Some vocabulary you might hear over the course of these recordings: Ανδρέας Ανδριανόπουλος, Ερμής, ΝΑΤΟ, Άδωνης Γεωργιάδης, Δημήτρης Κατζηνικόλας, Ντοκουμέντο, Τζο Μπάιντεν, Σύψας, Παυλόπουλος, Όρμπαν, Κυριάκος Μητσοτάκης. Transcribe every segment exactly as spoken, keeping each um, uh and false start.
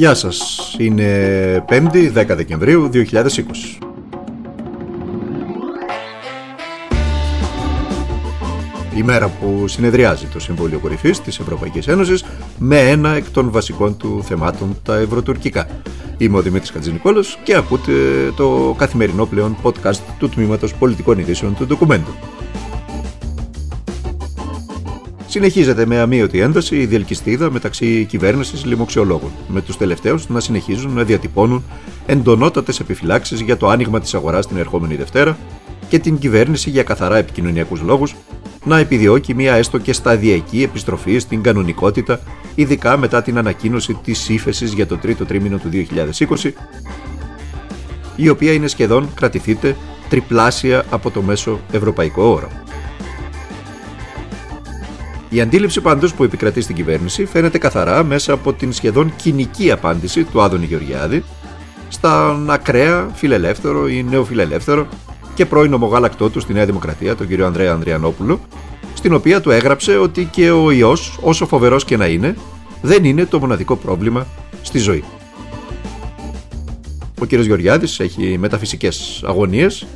Γεια σας. Είναι πέμπτη δέκα Δεκεμβρίου δύο χιλιάδες είκοσι. Η μέρα που συνεδριάζει το Συμβούλιο Κορυφής της Ευρωπαϊκής Ένωσης με ένα εκ των βασικών του θεμάτων τα ευρωτουρκικά. Είμαι ο Δημήτρης Κατζηνικόλας και ακούτε το καθημερινό πλέον podcast του Τμήματος Πολιτικών Ειδήσεων του Ντοκουμέντου. Συνεχίζεται με αμύωτη ένταση η διελκυστίδα μεταξύ κυβέρνησης λοιμοξιολόγων, με τους τελευταίους να συνεχίζουν να διατυπώνουν εντονότατες επιφυλάξεις για το άνοιγμα της αγοράς την ερχόμενη Δευτέρα και την κυβέρνηση για καθαρά επικοινωνιακούς λόγους να επιδιώκει μια έστω και σταδιακή επιστροφή στην κανονικότητα, ειδικά μετά την ανακοίνωση της ύφεσης για το τρίτο τρίμηνο του δύο χιλιάδες είκοσι, η οποία είναι σχεδόν, κρατηθείτε, τριπλάσια από το μέσο ευρωπαϊκό όρο. Η αντίληψη πάντως που επικρατεί στην κυβέρνηση φαίνεται καθαρά μέσα από την σχεδόν κοινική απάντηση του Άδωνη Γεωργιάδη στον ακραία φιλελεύθερο ή νεοφιλελεύθερο και πρώην ομογάλακτό του στη Νέα Δημοκρατία, τον κύριο Ανδρέα Ανδριανόπουλο, στην οποία του έγραψε ότι και ο ιός, όσο φοβερός και να είναι, δεν είναι το μοναδικό πρόβλημα στη ζωή. Ο κύριος Γεωργιάδης έχει μεταφυσικές αγωνίες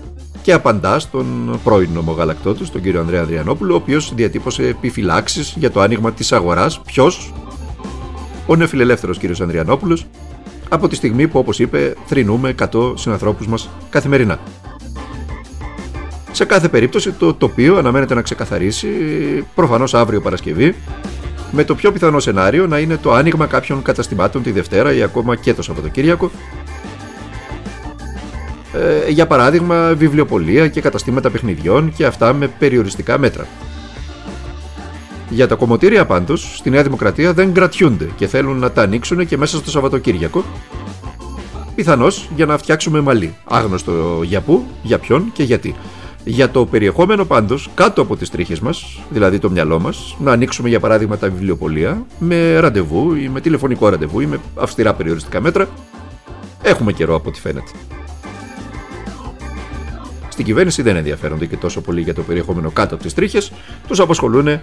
και απαντά στον πρώην ομογάλακτό του, τον κύριο Ανδρέα Ανδριανόπουλο, ο οποίος διατύπωσε επιφυλάξεις για το άνοιγμα της αγοράς. Ποιος? Ο νεοφιλελεύθερος κύριος Ανδριανόπουλος, από τη στιγμή που, όπως είπε, θρηνούμε εκατό συνανθρώπους μας καθημερινά. Σε κάθε περίπτωση, το τοπίο αναμένεται να ξεκαθαρίσει προφανώς αύριο Παρασκευή, με το πιο πιθανό σενάριο να είναι το άνοιγμα κάποιων καταστημάτων τη Δευτέρα ή ακόμα και το Σαββατοκύριακο. Ε, για παράδειγμα, βιβλιοπωλεία και καταστήματα παιχνιδιών και αυτά με περιοριστικά μέτρα. Για τα κομμωτήρια πάντως, στη Νέα Δημοκρατία δεν κρατιούνται και θέλουν να τα ανοίξουν και μέσα στο Σαββατοκύριακο. Πιθανώς για να φτιάξουμε μαλλί. Άγνωστο για πού, για ποιον και γιατί. Για το περιεχόμενο πάντως, κάτω από τις τρίχες μας, δηλαδή το μυαλό μας, να ανοίξουμε για παράδειγμα τα βιβλιοπωλεία με ραντεβού ή με τηλεφωνικό ραντεβού ή με αυστηρά περιοριστικά μέτρα, έχουμε καιρό από ό,τι φαίνεται. Στην κυβέρνηση δεν ενδιαφέρονται και τόσο πολύ για το περιεχόμενο κάτω από τις τρίχες, τους απασχολούν ε,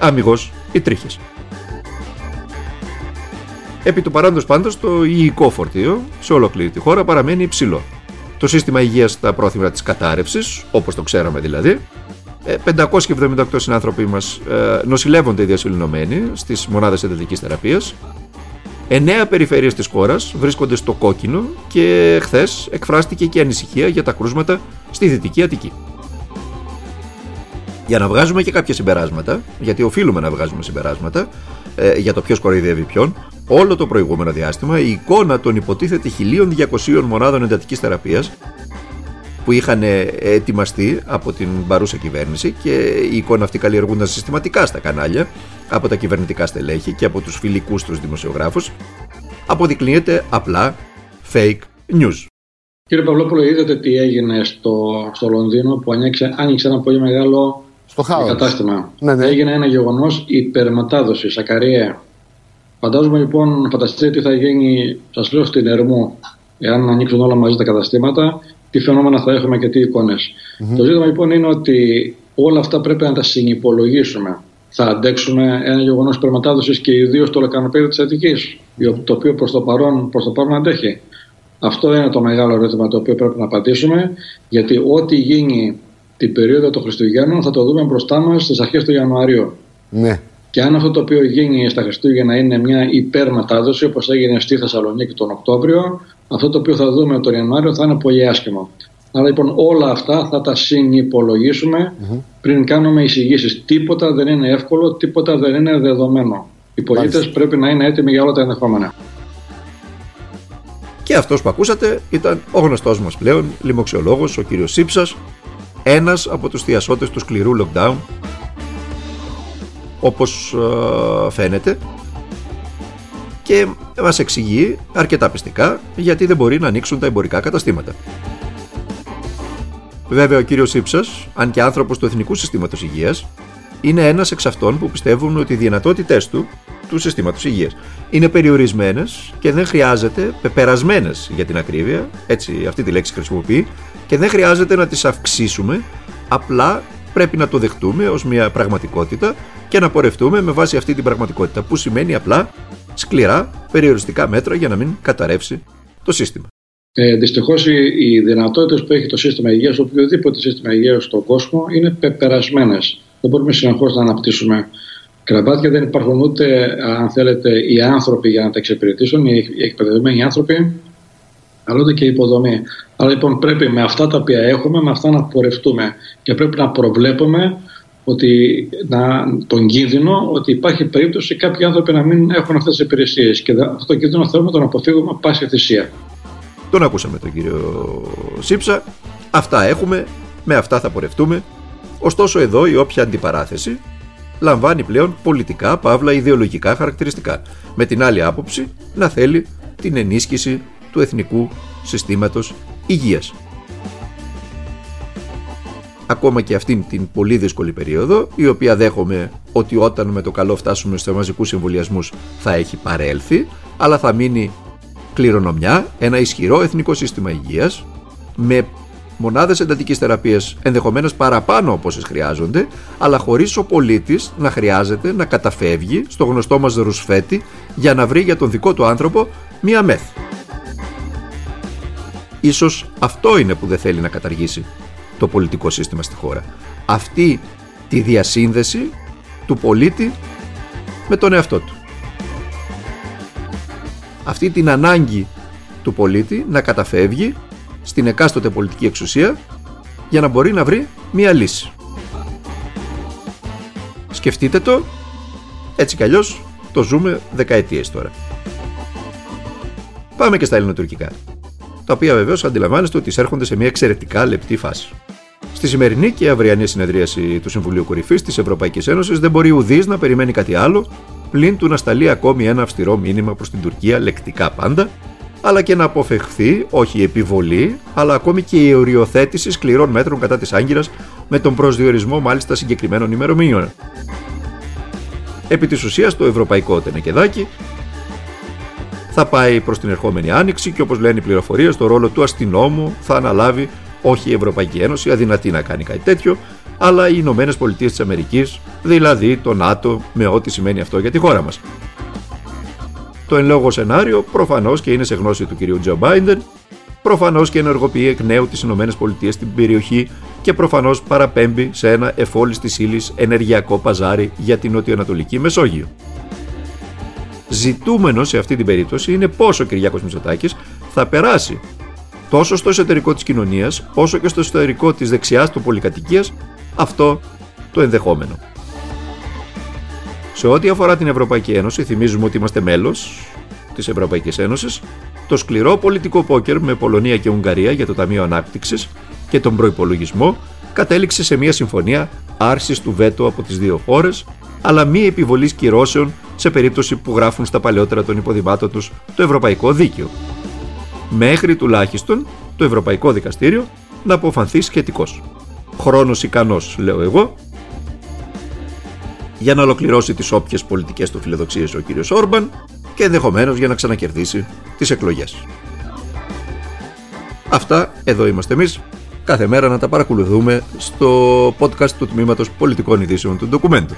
αμιγώς οι τρίχες. Επί του παρόντος πάντως, το υγειικό φορτίο σε ολόκληρη τη χώρα παραμένει υψηλό. Το σύστημα υγείας στα πρόθυρα της κατάρρευσης, όπως το ξέραμε δηλαδή, πεντακόσιοι εβδομήντα οκτώ συνάνθρωποι μας νοσηλεύονται διασωληνωμένοι στις μονάδες εντατικής θεραπείας. Εννέα περιφέρειες της χώρας βρίσκονται στο κόκκινο και χθες εκφράστηκε και ανησυχία για τα κρούσματα στη Δυτική Αττική. Για να βγάζουμε και κάποια συμπεράσματα, γιατί οφείλουμε να βγάζουμε συμπεράσματα για το ποιος κοροϊδεύει ποιον, όλο το προηγούμενο διάστημα η εικόνα των υποτίθεται χίλια διακόσιων μονάδων εντατικής θεραπείας που είχαν ετοιμαστεί από την παρούσα κυβέρνηση και η εικόνα αυτή καλλιεργούνταν συστηματικά στα κανάλια από τα κυβερνητικά στελέχη και από τους φιλικούς τους δημοσιογράφους, αποδεικνύεται απλά fake news. Κύριε Παυλόπουλο, είδατε τι έγινε στο, στο Λονδίνο που άνοιξε, άνοιξε ένα πολύ μεγάλο κατάστημα. Ναι, ναι. Έγινε ένα γεγονός υπερμετάδοση, Σακαρία. Φαντάζομαι λοιπόν, φανταστείτε τι θα γίνει, σας λέω, στην Ερμού, εάν ανοίξουν όλα μαζί τα καταστήματα, τι φαινόμενα θα έχουμε και τι εικόνες. Mm-hmm. Το ζήτημα λοιπόν είναι ότι όλα αυτά πρέπει να τα συνυπολογίσουμε. Θα αντέξουμε ένα γεγονός υπερμετάδοσης και ιδίως το λεκανοπέδι της Αττικής, το οποίο προς το παρόν, προς το παρόν αντέχει. Αυτό είναι το μεγάλο ερώτημα το οποίο πρέπει να απαντήσουμε, γιατί ό,τι γίνει την περίοδο των Χριστουγέννων θα το δούμε μπροστά μας στις αρχές του Ιανουαρίου. Ναι. Και αν αυτό το οποίο γίνει στα Χριστούγεννα είναι μια υπερμετάδοση, όπως έγινε στη Θεσσαλονίκη τον Οκτώβριο, αυτό το οποίο θα δούμε τον Ιανουάριο θα είναι πολύ άσχημο. Άρα λοιπόν όλα αυτά θα τα συνυπολογίσουμε mm-hmm. πριν κάνουμε εισηγήσεις. Τίποτα δεν είναι εύκολο, τίποτα δεν είναι δεδομένο. Οι πολίτες πρέπει να είναι έτοιμοι για όλα τα ενδεχόμενα. Και αυτός που ακούσατε ήταν ο γνωστός μας πλέον λοιμοξιολόγος, ο κύριος Σύψας, ένας από τους θειασότες του σκληρού lockdown. Όπως ε, φαίνεται, και μας εξηγεί αρκετά πιστικά γιατί δεν μπορεί να ανοίξουν τα εμπορικά καταστήματα. Βέβαια, ο κύριος Σύψας, αν και άνθρωπος του Εθνικού Συστήματος Υγείας, είναι ένας εξ αυτών που πιστεύουν ότι οι δυνατότητές του, του Συστήματος Υγείας, είναι περιορισμένες και δεν χρειάζεται, πεπερασμένες για την ακρίβεια, έτσι αυτή τη λέξη χρησιμοποιεί, και δεν χρειάζεται να τις αυξήσουμε, απλά πρέπει να το δεχτούμε ως μια πραγματικότητα και να πορευτούμε με βάση αυτή την πραγματικότητα, που σημαίνει απλά σκληρά περιοριστικά μέτρα για να μην καταρρεύσει το σύστημα. Ε, δυστυχώς οι δυνατότητες που έχει το σύστημα υγείας, οποιοδήποτε σύστημα υγείας στον κόσμο, είναι πεπερασμένες. Δεν μπορούμε συνεχώς να αναπτύσσουμε κρεβάτια, δεν υπάρχουν ούτε, αν θέλετε, οι άνθρωποι για να τα εξυπηρετήσουν, οι εκπαιδευμένοι άνθρωποι, αλλά ούτε και η υποδομή. Άρα λοιπόν πρέπει με αυτά τα οποία έχουμε, με αυτά να πορευτούμε και πρέπει να προβλέπουμε ότι, να, τον κίνδυνο ότι υπάρχει περίπτωση κάποιοι άνθρωποι να μην έχουν αυτές τις υπηρεσίες και αυτό το κίνδυνο θέλουμε τον αποφύγουμε πάση θυσία. Τον ακούσαμε τον κύριο Σύψα. Αυτά έχουμε, με αυτά θα πορευτούμε. Ωστόσο εδώ η όποια αντιπαράθεση λαμβάνει πλέον πολιτικά, παύλα ιδεολογικά χαρακτηριστικά. Με την άλλη άποψη να θέλει την ενίσχυση του εθνικού συστήματος υγείας. Ακόμα και αυτήν την πολύ δύσκολη περίοδο, η οποία δέχομαι ότι όταν με το καλό φτάσουμε στους μαζικούς εμβολιασμούς θα έχει παρέλθει, αλλά θα μείνει κληρονομιά, ένα ισχυρό εθνικό σύστημα υγείας με μονάδες εντατικής θεραπείας ενδεχομένως παραπάνω από όσες χρειάζονται, αλλά χωρίς ο πολίτης να χρειάζεται να καταφεύγει στο γνωστό μας ρουσφέτη για να βρει για τον δικό του άνθρωπο μία μεθ. Ίσως αυτό είναι που δεν θέλει να καταργήσει το πολιτικό σύστημα στη χώρα. Αυτή τη διασύνδεση του πολίτη με τον εαυτό του. Αυτή την ανάγκη του πολίτη να καταφεύγει στην εκάστοτε πολιτική εξουσία για να μπορεί να βρει μία λύση. Σκεφτείτε το, έτσι κι αλλιώς το ζούμε δεκαετίες τώρα. Πάμε και στα ελληνοτουρκικά, τα οποία βεβαίως αντιλαμβάνεστε ότι εισέρχονται σε μια εξαιρετικά λεπτή φάση. Στη σημερινή και αυριανή συνεδρίαση του Συμβουλίου Κορυφής της Ευρωπαϊκής Ένωσης δεν μπορεί ουδής να περιμένει κάτι άλλο πλην του να σταλεί ακόμη ένα αυστηρό μήνυμα προς την Τουρκία, λεκτικά πάντα, αλλά και να αποφευχθεί όχι η επιβολή, αλλά ακόμη και η οριοθέτηση σκληρών μέτρων κατά της Άγκυρας με τον προσδιορισμό μάλιστα συγκεκριμένων ημερομηνιών. Επί της ουσίας, το ευρωπαϊκό τενεκεδάκι θα πάει προς την ερχόμενη Άνοιξη και όπως λένε οι πληροφορίες, το ρόλο του αστυνόμου θα αναλάβει όχι η Ευρωπαϊκή Ένωση, αδυνατή να κάνει κάτι τέτοιο, αλλά οι Ηνωμένες Πολιτείες της Αμερικής, δηλαδή το ΝΑΤΟ, με ό,τι σημαίνει αυτό για τη χώρα μας. Το εν λόγω σενάριο προφανώς και είναι σε γνώση του κυρίου Τζο Μπάιντεν, προφανώς και ενεργοποιεί εκ νέου τις Ηνωμένες Πολιτείες στην περιοχή και προφανώς παραπέμπει σε ένα εφόλης της ύλης ενεργειακό παζάρι για την νοτιοανατολική Μεσόγειο. Ζητούμενο σε αυτή την περίπτωση είναι πόσο ο Κυριάκος Μητσοτάκης θα περάσει τόσο στο εσωτερικό της κοινωνίας, όσο και στο εσωτερικό της δεξιάς του πολυκατοικίας αυτό το ενδεχόμενο. Σε ό,τι αφορά την Ευρωπαϊκή Ένωση, θυμίζουμε ότι είμαστε μέλος της Ευρωπαϊκής Ένωσης. Το σκληρό πολιτικό πόκερ με Πολωνία και Ουγγαρία για το Ταμείο Ανάπτυξης και τον προϋπολογισμό κατέληξε σε μια συμφωνία άρσης του βέτο από τις δύο χώρες, αλλά μη επιβολής κυρώσεων σε περίπτωση που γράφουν στα παλαιότερα των υποδημάτων τους το Ευρωπαϊκό Δίκαιο. Μέχρι τουλάχιστον το Ευρωπαϊκό Δικαστήριο να αποφανθεί σχετικός. Χρόνος ικανός, λέω εγώ, για να ολοκληρώσει τις όποιες πολιτικές του φιλοδοξίες ο κύριος Όρμπαν και ενδεχομένως για να ξανακερδίσει τις εκλογές. Αυτά, εδώ είμαστε εμείς, κάθε μέρα να τα παρακολουθούμε στο podcast του Τμήματος Πολιτικών Ειδήσεων του Ντοκουμέντου.